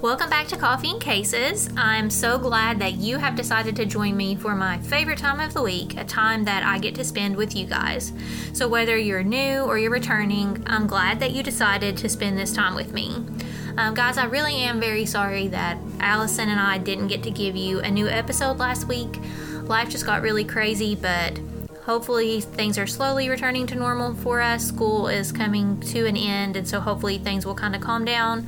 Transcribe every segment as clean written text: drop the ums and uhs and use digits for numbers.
Welcome back to Coffee and Cases. I'm so glad that you have decided to join me for my favorite time of the week, a time that I get to spend with you guys. So whether you're new or you're returning, I'm glad that you decided to spend this time with me. Guys, I really am very sorry that Allison and I didn't get to give you a new episode last week. Life just got really crazy, but hopefully things are slowly returning to normal for us. School is coming to an end, and so hopefully things will kind of calm down.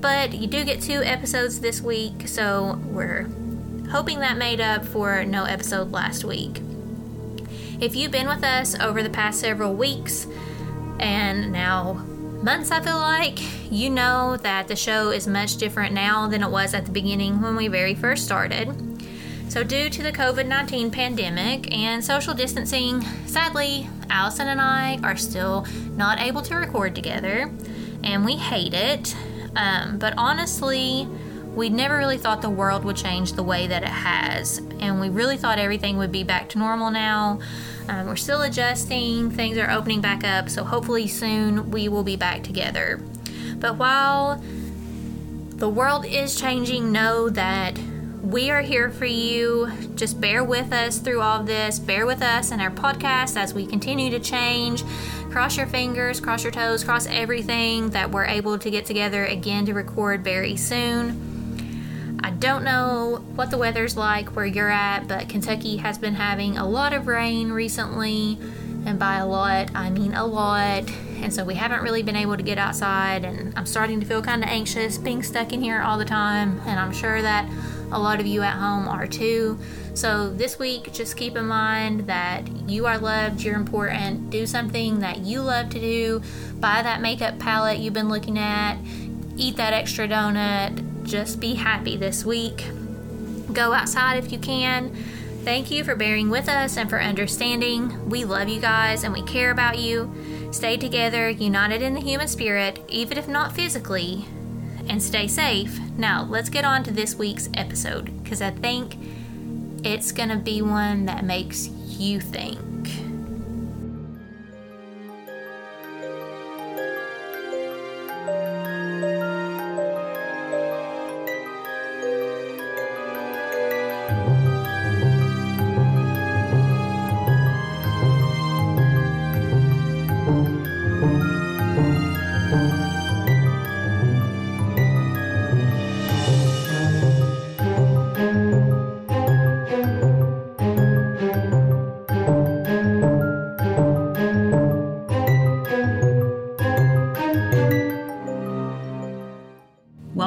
But you do get 2 episodes this week, so we're hoping that made up for no episode last week. If you've been with us over the past several weeks, and now months I feel like, you know that the show is much different now than it was at the beginning when we very first started. So due to the COVID-19 pandemic and social distancing, sadly, Allison and I are still not able to record together, and we hate it. But honestly, we never really thought the world would change the way that it has, and we really thought everything would be back to normal now. We're still adjusting. Things are opening back up, so hopefully soon we will be back together. But while the world is changing, know that we are here for you. Just bear with us through all this. Bear with us in our podcast as we continue to change. Cross your fingers, cross your toes, cross everything that we're able to get together again to record very soon. I don't know what the weather's like where you're at, but Kentucky has been having a lot of rain recently. And by a lot, I mean a lot. And so we haven't really been able to get outside, and I'm starting to feel kind of anxious being stuck in here all the time. And I'm sure that a lot of you at home are too. So this week, just keep in mind that you are loved, you're important. Do something that you love to do. Buy that makeup palette you've been looking at. Eat that extra donut. Just be happy this week. Go outside if you can. Thank you for bearing with us and for understanding. We love you guys and we care about you. Stay together, united in the human spirit, even if not physically, and stay safe. Now, let's get on to this week's episode, because I think it's going to be one that makes you think.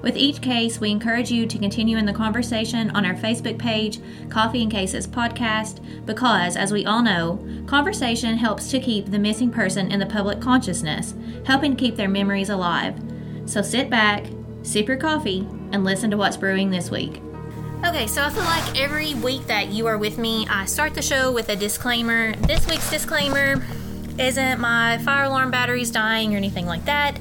With each case, we encourage you to continue in the conversation on our Facebook page, Coffee and Cases Podcast, because, as we all know, conversation helps to keep the missing person in the public consciousness, helping keep their memories alive. So sit back, sip your coffee, and listen to what's brewing this week. Okay, so I feel like every week that you are with me, I start the show with a disclaimer. This week's disclaimer isn't my fire alarm batteries dying or anything like that.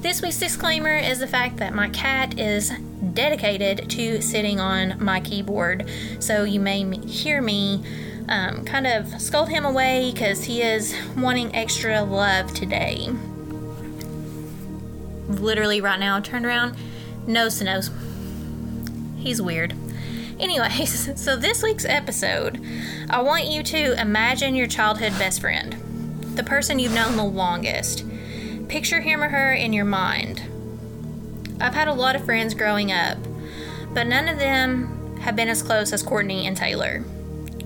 This week's disclaimer is the fact that my cat is dedicated to sitting on my keyboard, so you may hear me kind of scold him away because he is wanting extra love today. Literally right now, turn around, nose to nose. He's weird. Anyways, so this week's episode, I want you to imagine your childhood best friend, the person you've known the longest. Picture him or her in your mind. I've had a lot of friends growing up, but none of them have been as close as Courtney and Taylor.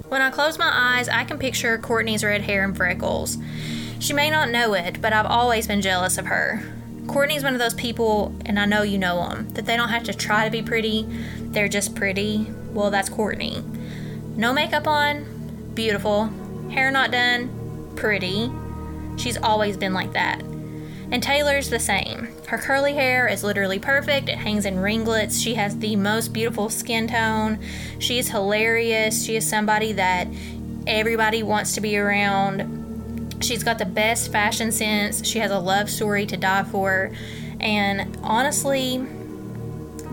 When I close my eyes, I can picture Courtney's red hair and freckles. She may not know it, but I've always been jealous of her. Courtney's one of those people, and I know you know them, that they don't have to try to be pretty. They're just pretty. Well, that's Courtney. No makeup on, beautiful. Hair not done, pretty. She's always been like that. And Taylor's the same. Her curly hair is literally perfect. It hangs in ringlets. She has the most beautiful skin tone. She's hilarious. She is somebody that everybody wants to be around. She's got the best fashion sense. She has a love story to die for. And honestly,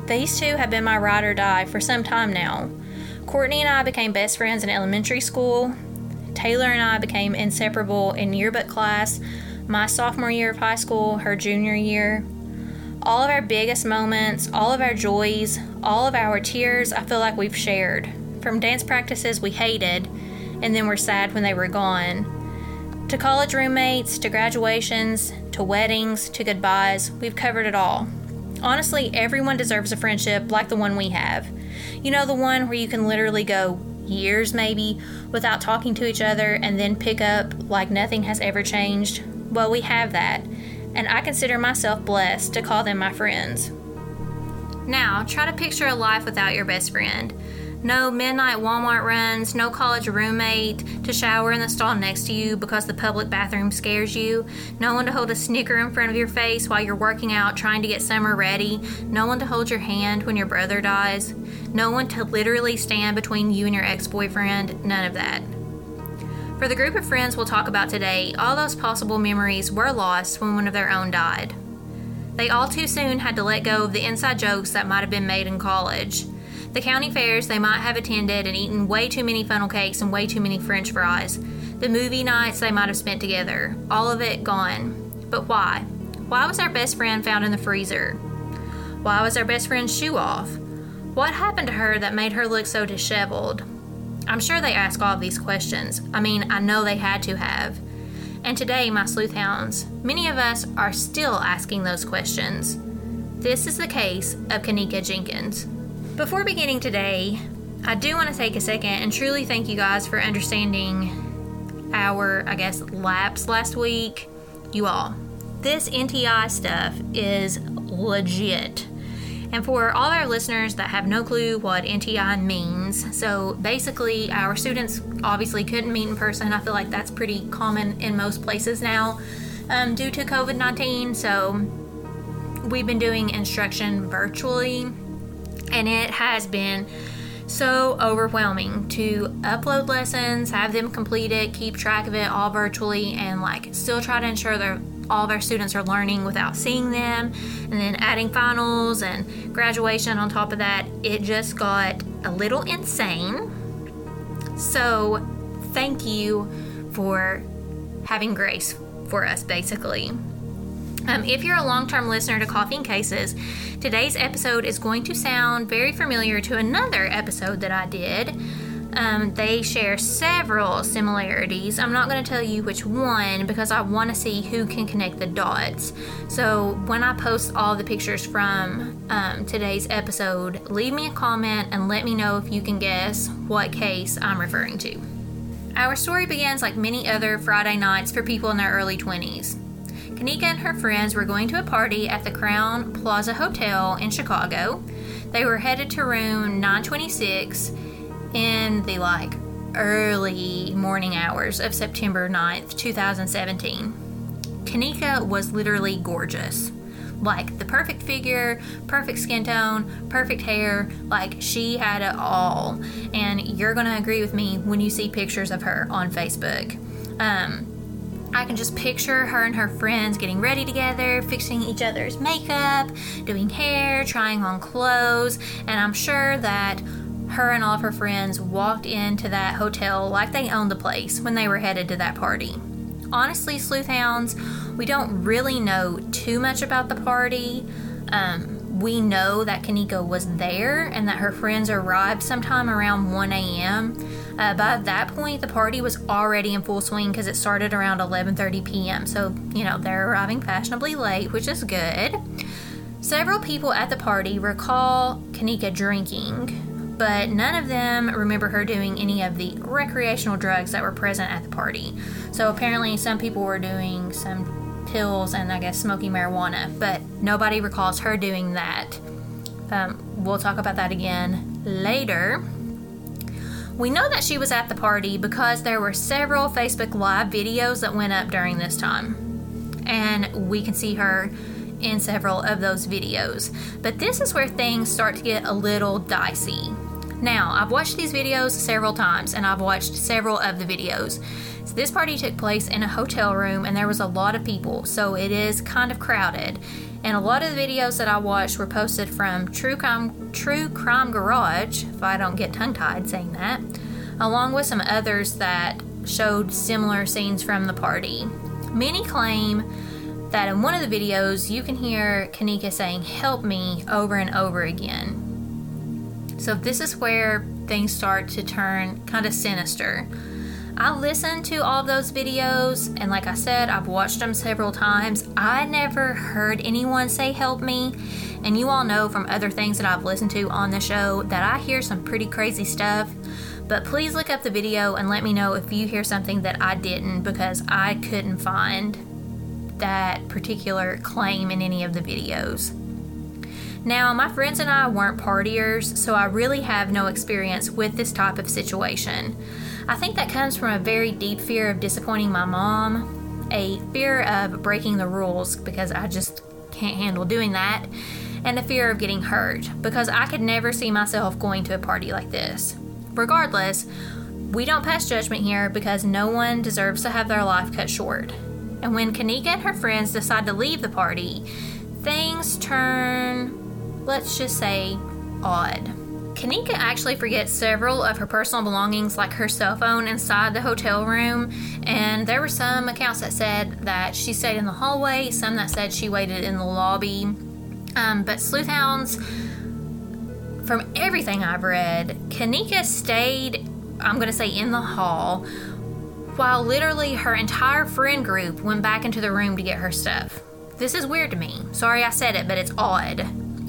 these two have been my ride or die for some time now. Courtney and I became best friends in elementary school. Taylor and I became inseparable in yearbook class, my sophomore year of high school, her junior year. All of our biggest moments, all of our joys, all of our tears, I feel like we've shared. From dance practices we hated, and then were sad when they were gone, to college roommates, to graduations, to weddings, to goodbyes, we've covered it all. Honestly, everyone deserves a friendship like the one we have. You know, the one where you can literally go years maybe without talking to each other and then pick up like nothing has ever changed. Well, we have that, and I consider myself blessed to call them my friends. Now, try to picture a life without your best friend. No midnight Walmart runs, no college roommate to shower in the stall next to you because the public bathroom scares you, no one to hold a Snicker in front of your face while you're working out trying to get summer ready, no one to hold your hand when your brother dies, no one to literally stand between you and your ex-boyfriend, none of that. For the group of friends we'll talk about today, all those possible memories were lost when one of their own died. They all too soon had to let go of the inside jokes that might have been made in college, the county fairs they might have attended and eaten way too many funnel cakes and way too many french fries, the movie nights they might have spent together, all of it gone. But why? Why was our best friend found in the freezer? Why was our best friend's shoe off? What happened to her that made her look so disheveled? I'm sure they ask all these questions. I mean, I know they had to have. And today, my sleuth hounds, many of us are still asking those questions. This is the case of Kenneka Jenkins. Before beginning today, I do want to take a second and truly thank you guys for understanding our, lapse last week. You all, this NTI stuff is legit. And for all our listeners that have no clue what NTI means, so basically our students obviously couldn't meet in person. I feel like that's pretty common in most places now due to COVID-19. So we've been doing instruction virtually. And it has been so overwhelming to upload lessons, have them completed, keep track of it all virtually, and still try to ensure that all of our students are learning without seeing them, and then adding finals and graduation on top of that. It just got a little insane. So thank you for having grace for us, basically. If you're a long-term listener to Coffee and Cases, today's episode is going to sound very familiar to another episode that I did. They share several similarities. I'm not going to tell you which one because I want to see who can connect the dots. So when I post all the pictures from today's episode, leave me a comment and let me know if you can guess what case I'm referring to. Our story begins like many other Friday nights for people in their early 20s. Kenneka and her friends were going to a party at the Crown Plaza Hotel in Chicago. They were headed to room 926 in the early morning hours of September 9th, 2017. Kenneka was literally gorgeous. The perfect figure, perfect skin tone, perfect hair, she had it all. And you're going to agree with me when you see pictures of her on Facebook. I can just picture her and her friends getting ready together, fixing each other's makeup, doing hair, trying on clothes, and I'm sure that her and all of her friends walked into that hotel like they owned the place when they were headed to that party. Honestly, sleuthhounds, we don't really know too much about the party. We know that Kenneka was there and that her friends arrived sometime around 1 a.m. By that point, the party was already in full swing because it started around 11:30 p.m. So, they're arriving fashionably late, which is good. Several people at the party recall Kenneka drinking, but none of them remember her doing any of the recreational drugs that were present at the party. So apparently some people were doing some pills and I guess smoking marijuana, but nobody recalls her doing that. We'll talk about that again later. We know that she was at the party because there were several Facebook Live videos that went up during this time, and we can see her in several of those videos. But this is where things start to get a little dicey. Now, I've watched these videos several times, and I've watched several of the videos. So this party took place in a hotel room, and there was a lot of people, so it is kind of crowded. And a lot of the videos that I watched were posted from True Crime Garage, if I don't get tongue-tied saying that, along with some others that showed similar scenes from the party. Many claim that in one of the videos, you can hear Kenneka saying, "Help me," over and over again. So this is where things start to turn kind of sinister. I listened to all those videos, and like I said, I've watched them several times. I never heard anyone say "help me," and you all know from other things that I've listened to on the show that I hear some pretty crazy stuff, but please look up the video and let me know if you hear something that I didn't, because I couldn't find that particular claim in any of the videos. Now, my friends and I weren't partiers, so I really have no experience with this type of situation. I think that comes from a very deep fear of disappointing my mom, a fear of breaking the rules because I just can't handle doing that, and a fear of getting hurt because I could never see myself going to a party like this. Regardless, we don't pass judgment here because no one deserves to have their life cut short. And when Kenneka and her friends decide to leave the party, things turn, let's just say, odd. Kenneka actually forgets several of her personal belongings, like her cell phone, inside the hotel room, and there were some accounts that said that she stayed in the hallway, some that said she waited in the lobby, but sleuthhounds, from everything I've read, Kenneka stayed, I'm going to say, in the hall, while literally her entire friend group went back into the room to get her stuff. This is weird to me. Sorry I said it, but it's odd.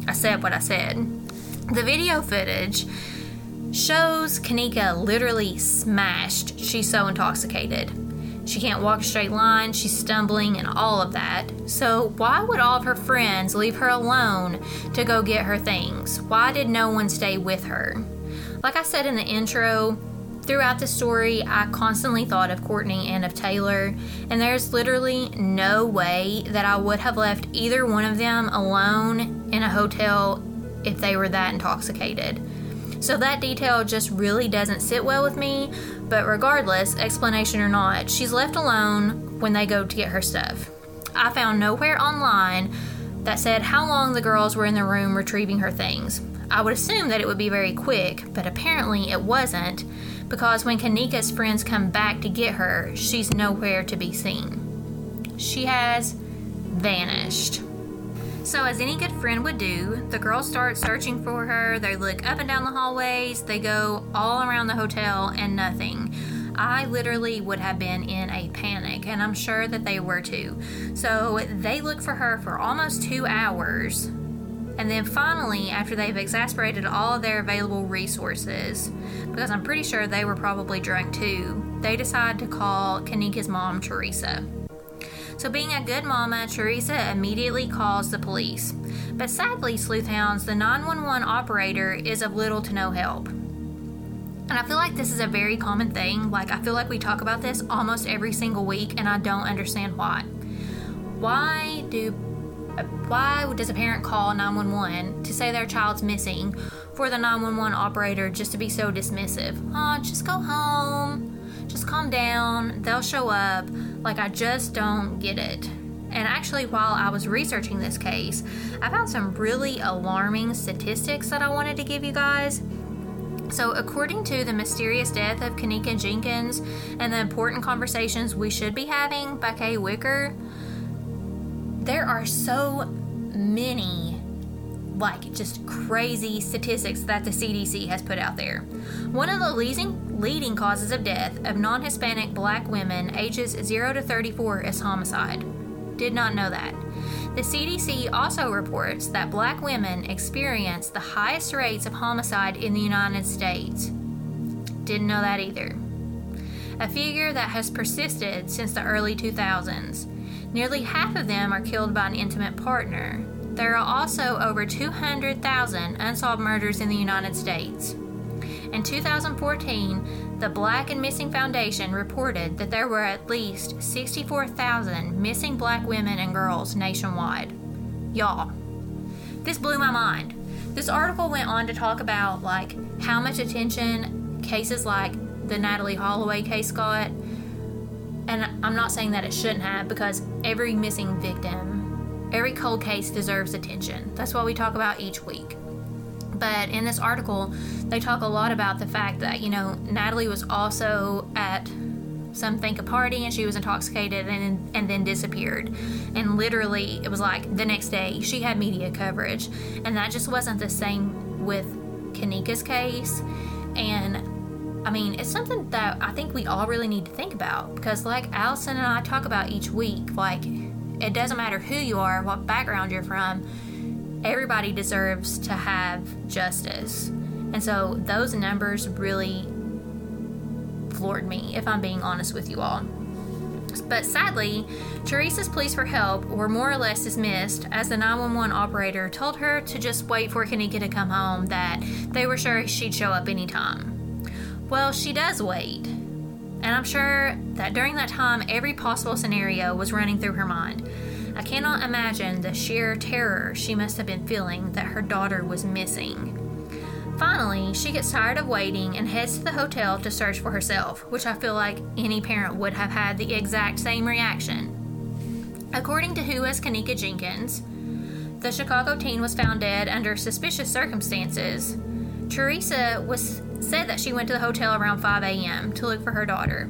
I said what I said. The video footage shows Kenneka literally smashed. She's so intoxicated. She can't walk a straight line. She's stumbling and all of that. So why would all of her friends leave her alone to go get her things? Why did no one stay with her? Like I said in the intro, throughout the story, I constantly thought of Courtney and of Taylor, and there's literally no way that I would have left either one of them alone in a hotel if they were that intoxicated. So that detail just really doesn't sit well with me, but regardless, explanation or not, she's left alone when they go to get her stuff. I found nowhere online that said how long the girls were in the room retrieving her things. I would assume that it would be very quick, but apparently it wasn't, because when Kenneka's friends come back to get her, she's nowhere to be seen. She has vanished. So as any good friend would do, the girls start searching for her. They look up and down the hallways. They go all around the hotel and nothing. I literally would have been in a panic, and I'm sure that they were too. So they look for her for almost 2 hours. And then finally, after they've exhausted all of their available resources, because I'm pretty sure they were probably drunk too, they decide to call Kenneka's mom, Teresa. So being a good mama, Teresa immediately calls the police. But sadly, sleuthhounds, the 911 operator is of little to no help. And I feel like this is a very common thing. Like, I feel like we talk about this almost every single week, and I don't understand why. Why does a parent call 911 to say their child's missing for the 911 operator just to be so dismissive? Oh, just go home. Just calm down. They'll show up. Like, I just don't get it. And actually, while I was researching this case, I found some really alarming statistics that I wanted to give you guys. So, according to the mysterious death of Kenneka Jenkins and the important conversations we should be having by Kay Wicker, there are so many, like, just crazy statistics that the CDC has put out there. One of the leading causes of death of non-Hispanic Black women ages 0 to 34 is homicide. Did not know that. The CDC also reports that Black women experience the highest rates of homicide in the United States. Didn't know that either. A figure that has persisted since the early 2000s. Nearly half of them are killed by an intimate partner. There are also over 200,000 unsolved murders in the United States. In 2014, the Black and Missing Foundation reported that there were at least 64,000 missing Black women and girls nationwide. Y'all, this blew my mind. This article went on to talk about like how much attention cases like the Natalie Holloway case got, and I'm not saying that it shouldn't have, because every missing victim, every cold case deserves attention. That's what we talk about each week. But in this article, they talk a lot about the fact that, you know, Natalie was also at some Think-A party and she was intoxicated and then disappeared. And literally, it was like the next day she had media coverage. And that just wasn't the same with Kenneka's case. And I mean, it's something that I think we all really need to think about, because like Allison and I talk about each week, like it doesn't matter who you are, what background you're from, everybody deserves to have justice. And so those numbers really floored me, if I'm being honest with you all. But sadly, Teresa's pleas for help were more or less dismissed, as the 911 operator told her to just wait for Kenneka to come home, that they were sure she'd show up anytime. Well, she does wait. And I'm sure that during that time, every possible scenario was running through her mind. I cannot imagine the sheer terror she must have been feeling that her daughter was missing. Finally, she gets tired of waiting and heads to the hotel to search for herself, which I feel like any parent would have had the exact same reaction. According to Who is Kenneka Jenkins, the Chicago teen was found dead under suspicious circumstances. Teresa said that she went to the hotel around 5 a.m. to look for her daughter.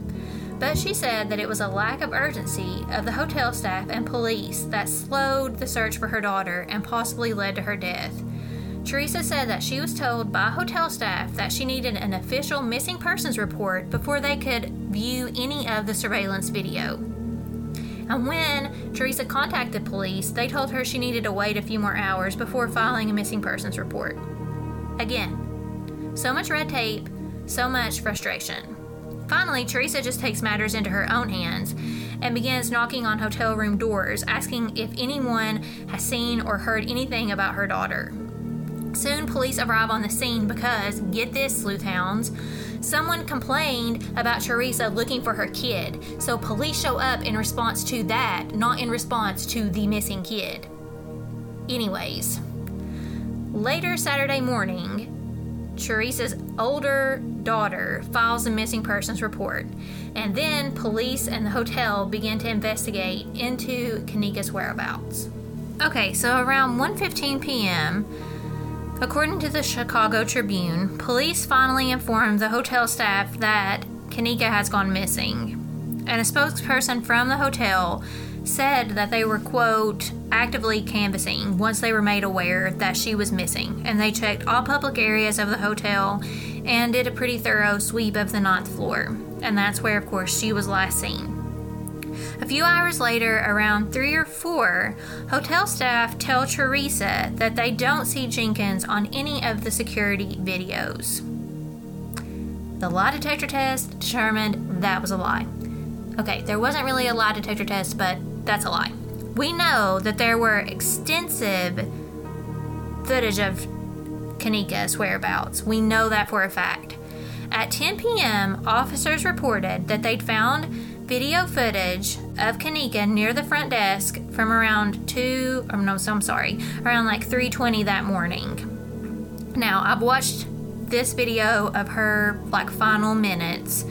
But she said that it was a lack of urgency of the hotel staff and police that slowed the search for her daughter and possibly led to her death. Teresa said that she was told by hotel staff that she needed an official missing persons report before they could view any of the surveillance video. And when Teresa contacted police, they told her she needed to wait a few more hours before filing a missing persons report. Again, so much red tape, so much frustration. Finally, Teresa just takes matters into her own hands and begins knocking on hotel room doors, asking if anyone has seen or heard anything about her daughter. Soon, police arrive on the scene because, get this, sleuth hounds, someone complained about Teresa looking for her kid. So police show up in response to that, not in response to the missing kid. Anyways, later Saturday morning, Teresa's older daughter files a missing persons report, and then police and the hotel begin to investigate into Kenneka's whereabouts. Okay, so around 1:15 p.m., according to the Chicago Tribune, police finally informed the hotel staff that Kenneka has gone missing. And a spokesperson from the hotel said that they were, quote, actively canvassing once they were made aware that she was missing, and they checked all public areas of the hotel and did a pretty thorough sweep of the 9th floor, and that's where, of course, she was last seen. A few hours later, around 3 or 4, hotel staff tell Teresa that they don't see Jenkins on any of the security videos. The lie detector test determined that was a lie. Okay, there wasn't really a lie detector test, but that's a lie. We know that there were extensive footage of Kenneka's whereabouts. We know that for a fact. At 10 p.m., officers reported that they'd found video footage of Kenneka near the front desk from around 3:20 that morning. Now, I've watched this video of her, like, final minutes,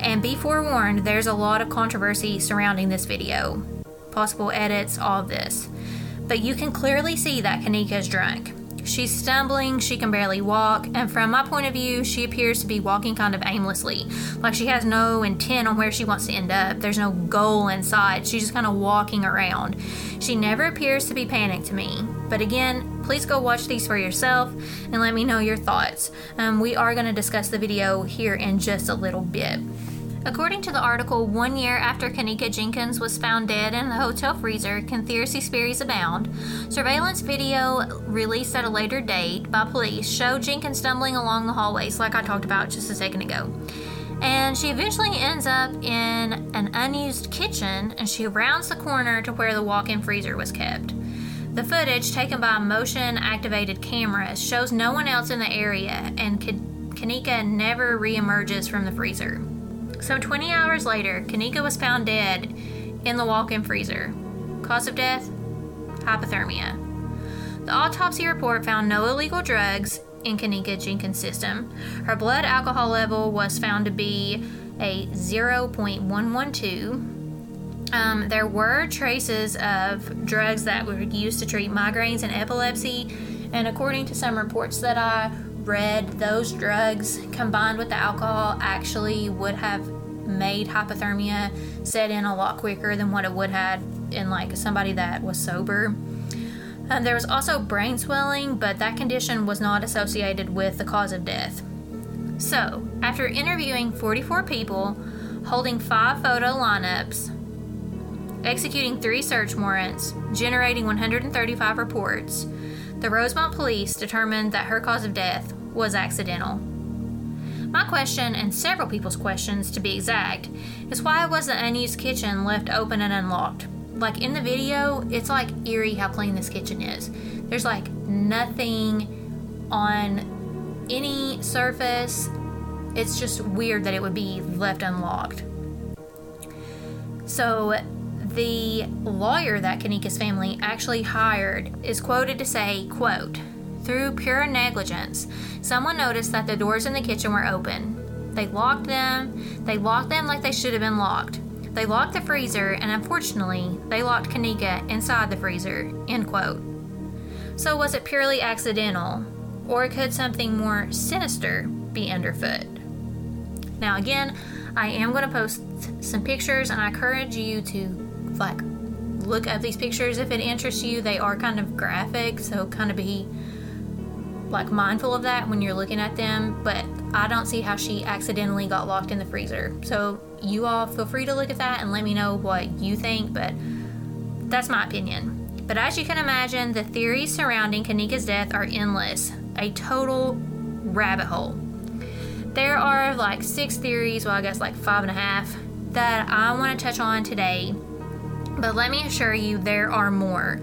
and be forewarned, there's a lot of controversy surrounding this video. Possible edits, all of this. But you can clearly see that Kenneka's drunk. She's stumbling, she can barely walk, and from my point of view, she appears to be walking kind of aimlessly. Like she has no intent on where she wants to end up. There's no goal in sight. She's just kind of walking around. She never appears to be panicked to me. But again, please go watch these for yourself and let me know your thoughts. We are going to discuss the video here in just a little bit. According to the article, 1 year after Kenneka Jenkins was found dead in the hotel freezer, conspiracy theories abound. Surveillance video released at a later date by police showed Jenkins stumbling along the hallways, like I talked about just a second ago. And she eventually ends up in an unused kitchen, and she rounds the corner to where the walk-in freezer was kept. The footage, taken by motion-activated cameras, shows no one else in the area, and Kenneka never reemerges from the freezer. So 20 hours later, Kenneka was found dead in the walk-in freezer. Cause of death? Hypothermia. The autopsy report found no illegal drugs in Kenneka Jenkins' system. Her blood alcohol level was found to be a 0.112. There were traces of drugs that were used to treat migraines and epilepsy, and according to some reports that I read, those drugs combined with the alcohol actually would have made hypothermia set in a lot quicker than what it would have in like somebody that was sober. There was also brain swelling, but that condition was not associated with the cause of death. So, after interviewing 44 people, holding 5 photo lineups, executing 3 search warrants, generating 135 reports, the Rosemont police determined that her cause of death was accidental. My question, and several people's questions to be exact, is why was the unused kitchen left open and unlocked? Like in the video, it's like eerie how clean this kitchen is. There's like nothing on any surface. It's just weird that it would be left unlocked. So the lawyer that Kenneka's family actually hired is quoted to say, quote, "Through pure negligence, someone noticed that the doors in the kitchen were open. They locked them like they should have been locked. They locked the freezer, and unfortunately, they locked Kenneka inside the freezer," end quote. So was it purely accidental, or could something more sinister be underfoot? Now again, I am going to post some pictures, and I encourage you to look up these pictures if it interests you. They are kind of graphic, so kind of be mindful of that when you're looking at them, but I don't see how she accidentally got locked in the freezer. So you all feel free to look at that and let me know what you think, but that's my opinion. But as you can imagine, the theories surrounding Kenneka's death are endless, a total rabbit hole. There are 6 theories, well I guess 5.5, that I want to touch on today, but let me assure you there are more.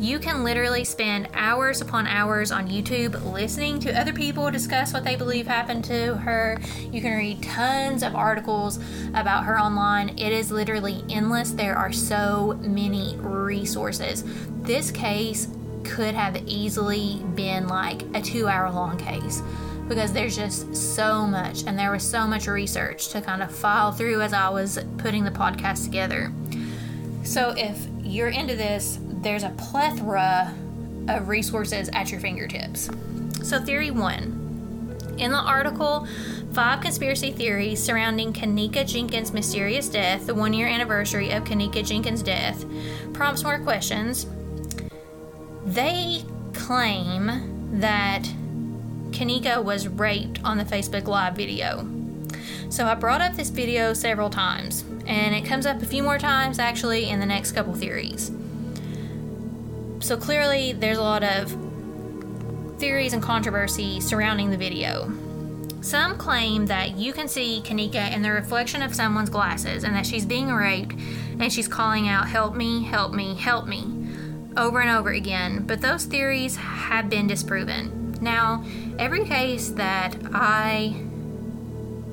You can literally spend hours upon hours on YouTube listening to other people discuss what they believe happened to her. You can read tons of articles about her online. It is literally endless. There are so many resources. This case could have easily been a 2-hour long case because there's just so much, and there was so much research to kind of file through as I was putting the podcast together. So if you're into this, there's a plethora of resources at your fingertips. So theory 1. In the article, 5 conspiracy theories surrounding Kenneka Jenkins' mysterious death, the 1-year anniversary of Kenneka Jenkins' death, prompts more questions. They claim that Kenneka was raped on the Facebook Live video. So I brought up this video several times, and it comes up a few more times actually in the next couple theories. So clearly there's a lot of theories and controversy surrounding the video. Some claim that you can see Kenneka in the reflection of someone's glasses and that she's being raped and she's calling out, "Help me, help me, help me," over and over again, but those theories have been disproven. Now, every case that I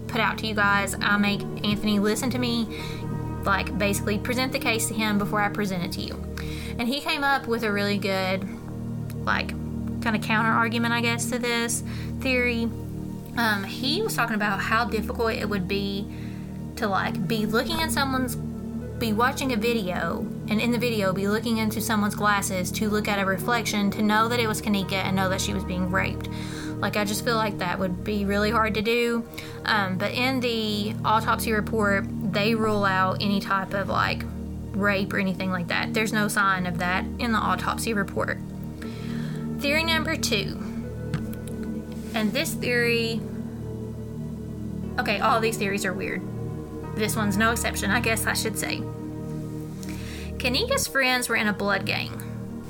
put out to you guys, I make Anthony listen to me, basically present the case to him before I present it to you. And he came up with a really good, kind of counter argument, I guess, to this theory. He was talking about how difficult it would be to, be looking at someone's, be watching a video, and in the video be looking into someone's glasses to look at a reflection to know that it was Kenneka and know that she was being raped. I just feel like that would be really hard to do. But in the autopsy report, they rule out any type of, rape or anything like that. There's no sign of that in the autopsy report. Theory number 2. And this theory, all these theories are weird. This one's no exception, I guess I should say. Kenneka's friends were in a blood gang.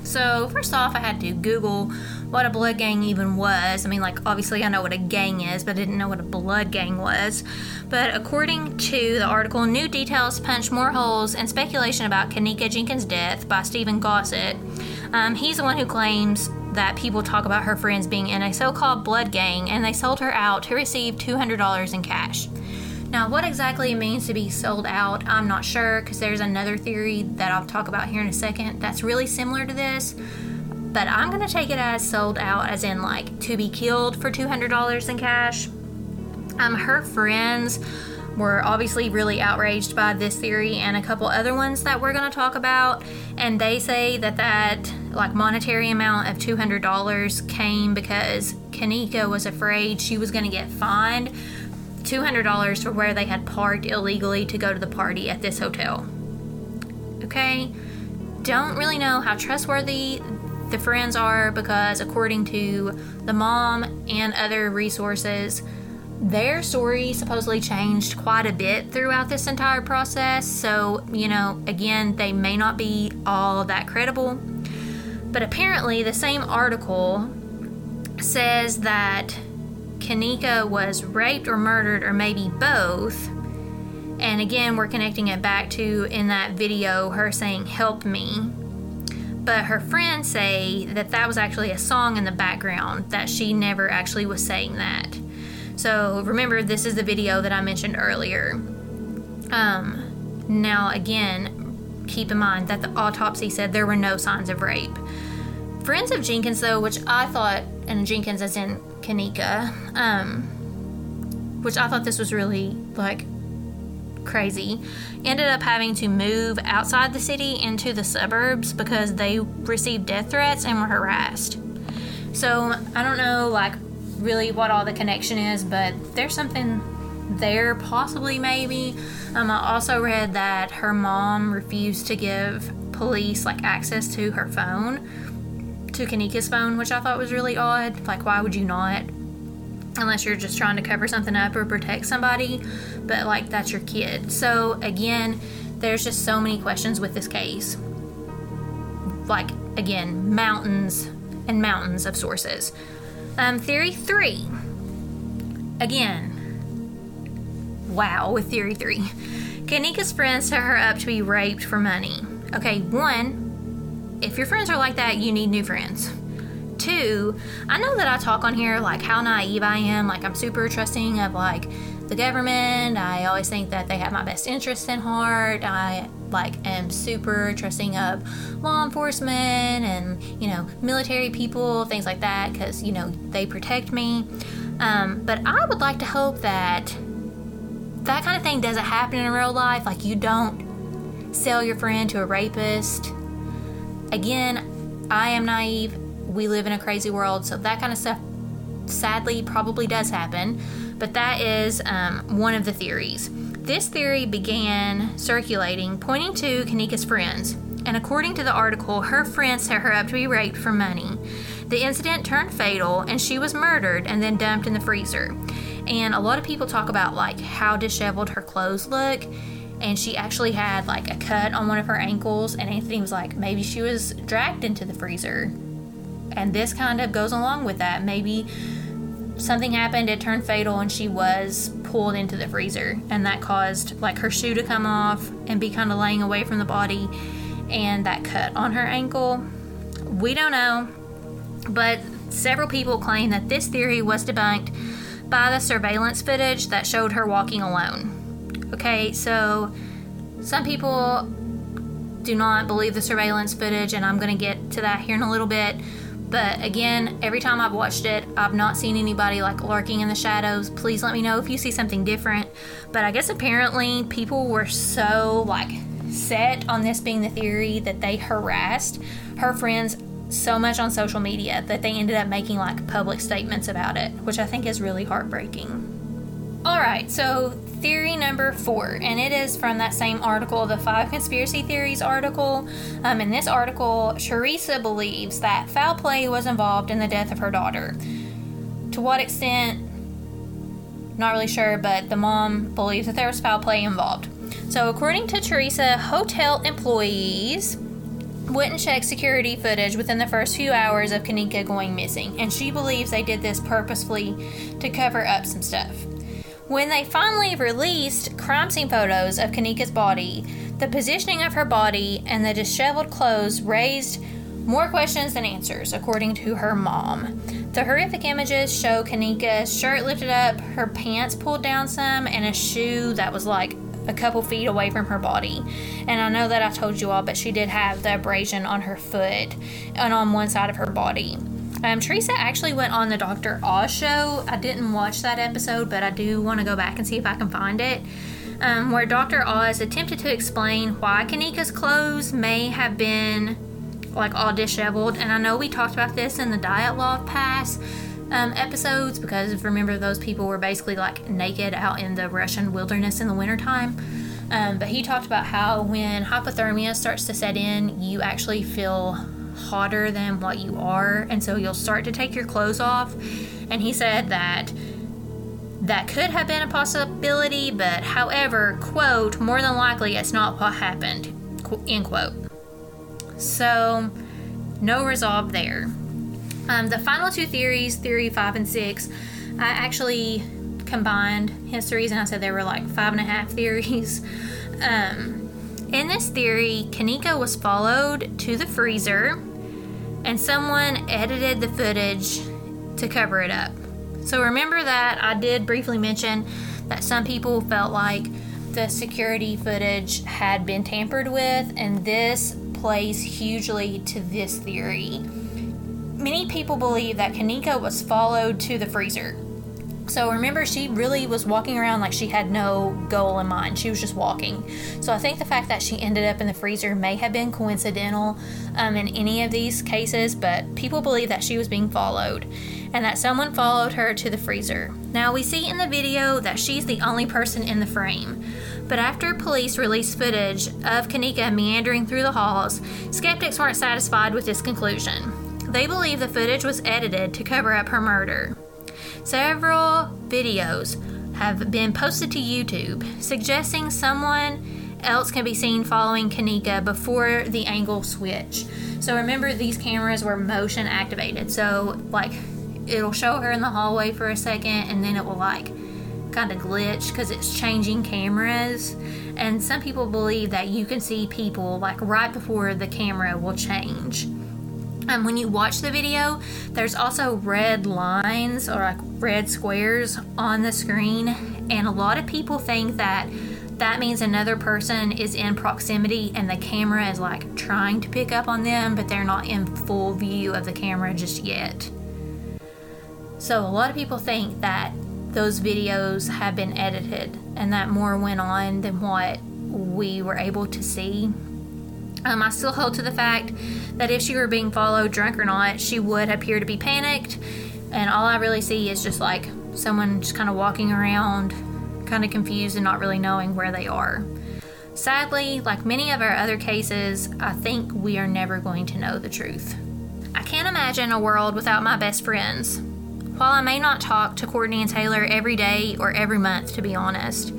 So, first off, I had to Google what a blood gang even was. I mean, like, obviously I know what a gang is, but I didn't know what a blood gang was. But according to the article, new details punch more holes in speculation about Kenneka Jenkins' death by Stephen Gossett. He's the one who claims that people talk about her friends being in a so-called blood gang, and they sold her out to receive $200 in cash. Now, what exactly it means to be sold out, I'm not sure, because there's another theory that I'll talk about here in a second that's really similar to this, but I'm going to take it as sold out, as in, like, to be killed for $200 in cash. Her friends were obviously really outraged by this theory and a couple other ones that we're going to talk about, and they say that like, monetary amount of $200 came because Kenneka was afraid she was going to get fined $200 for where they had parked illegally to go to the party at this hotel. Okay, don't really know how trustworthy the friends are because according to the mom and other resources, their story supposedly changed quite a bit throughout this entire process. So, you know, again, they may not be all that credible. But apparently the same article says that Kenneka was raped or murdered or maybe both, and again we're connecting it back to in that video her saying help me, but her friends say that was actually a song in the background, that she never actually was saying that. So remember, this is the video that I mentioned earlier. Now again, keep in mind that the autopsy said there were no signs of rape. Friends of Jenkins though, which I thought, and Jenkins as in Kenneka, which I thought this was really, like, crazy, ended up having to move outside the city into the suburbs because they received death threats and were harassed. So, I don't know, like, really what all the connection is, but there's something there, possibly, maybe. I also read that her mom refused to give police, like, access to her phone, to Kenneka's phone, which I thought was really odd. Like, why would you not? Unless you're just trying to cover something up or protect somebody, but like, that's your kid. So again, there's just so many questions with this case. Like, again, mountains and mountains of sources. Theory 3. Again, wow, with theory 3. Kenneka's friends set her up to be raped for money. Okay, one, if your friends are like that, you need new friends. 2, I know that I talk on here, like, how naive I am. Like, I'm super trusting of, like, the government. I always think that they have my best interests in heart. I, like, am super trusting of law enforcement and, you know, military people, things like that, because, you know, they protect me. But I would like to hope that that kind of thing doesn't happen in real life. Like, you don't sell your friend to a rapist. Again, I am naive. We live in a crazy world, so that kind of stuff sadly probably does happen, but that is one of the theories. This theory began circulating, pointing to Kenneka's friends, and according to the article, her friends set her up to be raped for money. The incident turned fatal, and she was murdered and then dumped in the freezer. And a lot of people talk about, like, how disheveled her clothes look. And she actually had, like, a cut on one of her ankles. And Anthony was like, maybe she was dragged into the freezer. And this kind of goes along with that. Maybe something happened, it turned fatal, and she was pulled into the freezer. And that caused, like, her shoe to come off and be kind of laying away from the body. And that cut on her ankle. We don't know. But several people claim that this theory was debunked by the surveillance footage that showed her walking alone. Okay, so some people do not believe the surveillance footage, and I'm going to get to that here in a little bit. But again, every time I've watched it, I've not seen anybody, like, lurking in the shadows. Please let me know if you see something different. But I guess apparently people were so, like, set on this being the theory that they harassed her friends so much on social media that they ended up making, like, public statements about it, which I think is really heartbreaking. All right, so theory number 4, and it is from that same article, the 5 conspiracy theories article. In this article, Teresa believes that foul play was involved in the death of her daughter. To what extent, Not really sure, but the mom believes that there was foul play involved. So according to Teresa, hotel employees went and checked security footage within the first few hours of Kenneka going missing, and she believes they did this purposefully to cover up some stuff. When they finally released crime scene photos of Kenneka's body, the positioning of her body and the disheveled clothes raised more questions than answers, according to her mom. The horrific images show Kenneka's shirt lifted up, her pants pulled down some, and a shoe that was like a couple feet away from her body. And I know that I told you all, but she did have the abrasion on her foot and on one side of her body. Teresa actually went on the Dr. Oz show. I didn't watch that episode, but I do want to go back and see if I can find it, where Dr. Oz attempted to explain why Kenneka's clothes may have been like all disheveled. And I know we talked about this in the Diet Law Pass episodes, because remember those people were basically like naked out in the Russian wilderness in the wintertime. But he talked about how when hypothermia starts to set in, you actually feel hotter than what you are, and so you'll start to take your clothes off. And he said that that could have been a possibility, but however, quote, more than likely it's not what happened, end quote. So no resolve there. The final two theories, theory 5 and 6, I actually combined histories, and I said there were like 5.5 theories. In this theory, Kenneka was followed to the freezer and someone edited the footage to cover it up. So remember that I did briefly mention that some people felt like the security footage had been tampered with, and this plays hugely to this theory. Many people believe that Kenneka was followed to the freezer. So remember, she really was walking around like she had no goal in mind. She was just walking. So I think the fact that she ended up in the freezer may have been coincidental in any of these cases, but people believe that she was being followed and that someone followed her to the freezer. Now we see in the video that she's the only person in the frame. But after police released footage of Kenneka meandering through the halls, skeptics weren't satisfied with this conclusion. They believe the footage was edited to cover up her murder. Several videos have been posted to YouTube suggesting someone else can be seen following Kenneka before the angle switch. So remember, these cameras were motion activated. So like it'll show her in the hallway for a second, and then it will like kind of glitch because it's changing cameras. And some people believe that you can see people like right before the camera will change. When you watch the video, there's also red lines or like red squares on the screen, and a lot of people think that that means another person is in proximity and the camera is like trying to pick up on them, but they're not in full view of the camera just yet. So a lot of people think that those videos have been edited and that more went on than what we were able to see. I still hold to the fact that if she were being followed, drunk or not, she would appear to be panicked. And all I really see is just like someone just kind of walking around, kind of confused and not really knowing where they are. Sadly, like many of our other cases, I think we are never going to know the truth. I can't imagine a world without my best friends. While I may not talk to Courtney and Taylor every day or every month, to be honest,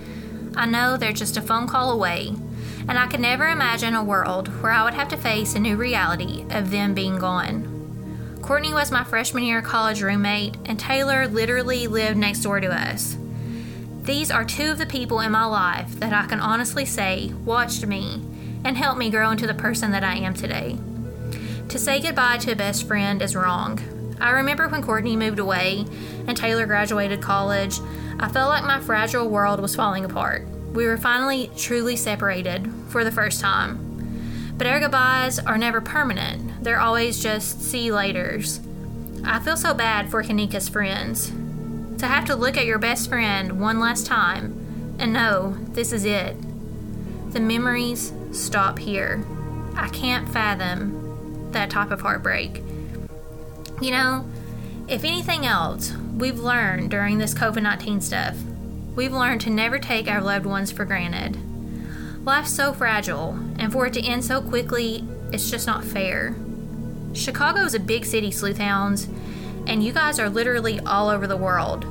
I know they're just a phone call away. And I could never imagine a world where I would have to face a new reality of them being gone. Courtney was my freshman year college roommate, and Taylor literally lived next door to us. These are two of the people in my life that I can honestly say watched me and helped me grow into the person that I am today. To say goodbye to a best friend is wrong. I remember when Courtney moved away and Taylor graduated college, I felt like my fragile world was falling apart. We were finally truly separated for the first time. But our goodbyes are never permanent. They're always just see laters. I feel so bad for Kenneka's friends. To have to look at your best friend one last time and know this is it. The memories stop here. I can't fathom that type of heartbreak. You know, if anything else, we've learned during this COVID-19 stuff, we've learned to never take our loved ones for granted. Life's so fragile, and for it to end so quickly, it's just not fair. Chicago is a big city, sleuthhounds, and you guys are literally all over the world.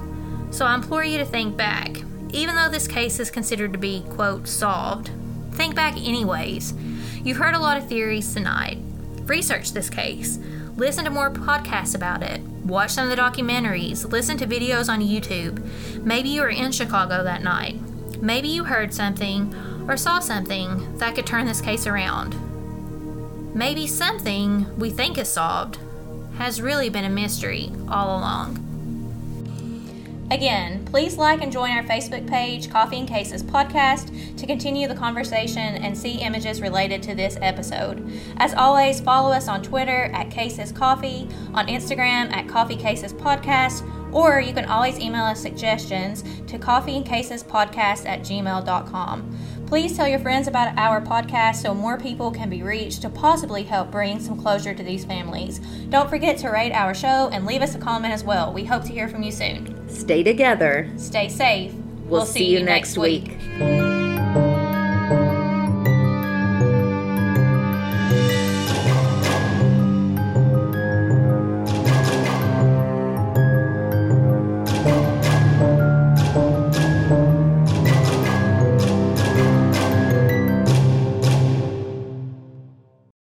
So I implore you to think back. Even though this case is considered to be, quote, solved, think back anyways. You've heard a lot of theories tonight. Research this case. Listen to more podcasts about it. Watch some of the documentaries. Listen to videos on YouTube. Maybe you were in Chicago that night. Maybe you heard something or saw something that could turn this case around. Maybe something we think is solved has really been a mystery all along. Again, please like and join our Facebook page, Coffee and Cases Podcast, to continue the conversation and see images related to this episode. As always, follow us on Twitter @CasesCoffee, on Instagram @CoffeeCasesPodcast, or you can always email us suggestions to coffeeandcasespodcast@gmail.com. Please tell your friends about our podcast so more people can be reached to possibly help bring some closure to these families. Don't forget to rate our show and leave us a comment as well. We hope to hear from you soon. Stay together. Stay safe. We'll see you next week.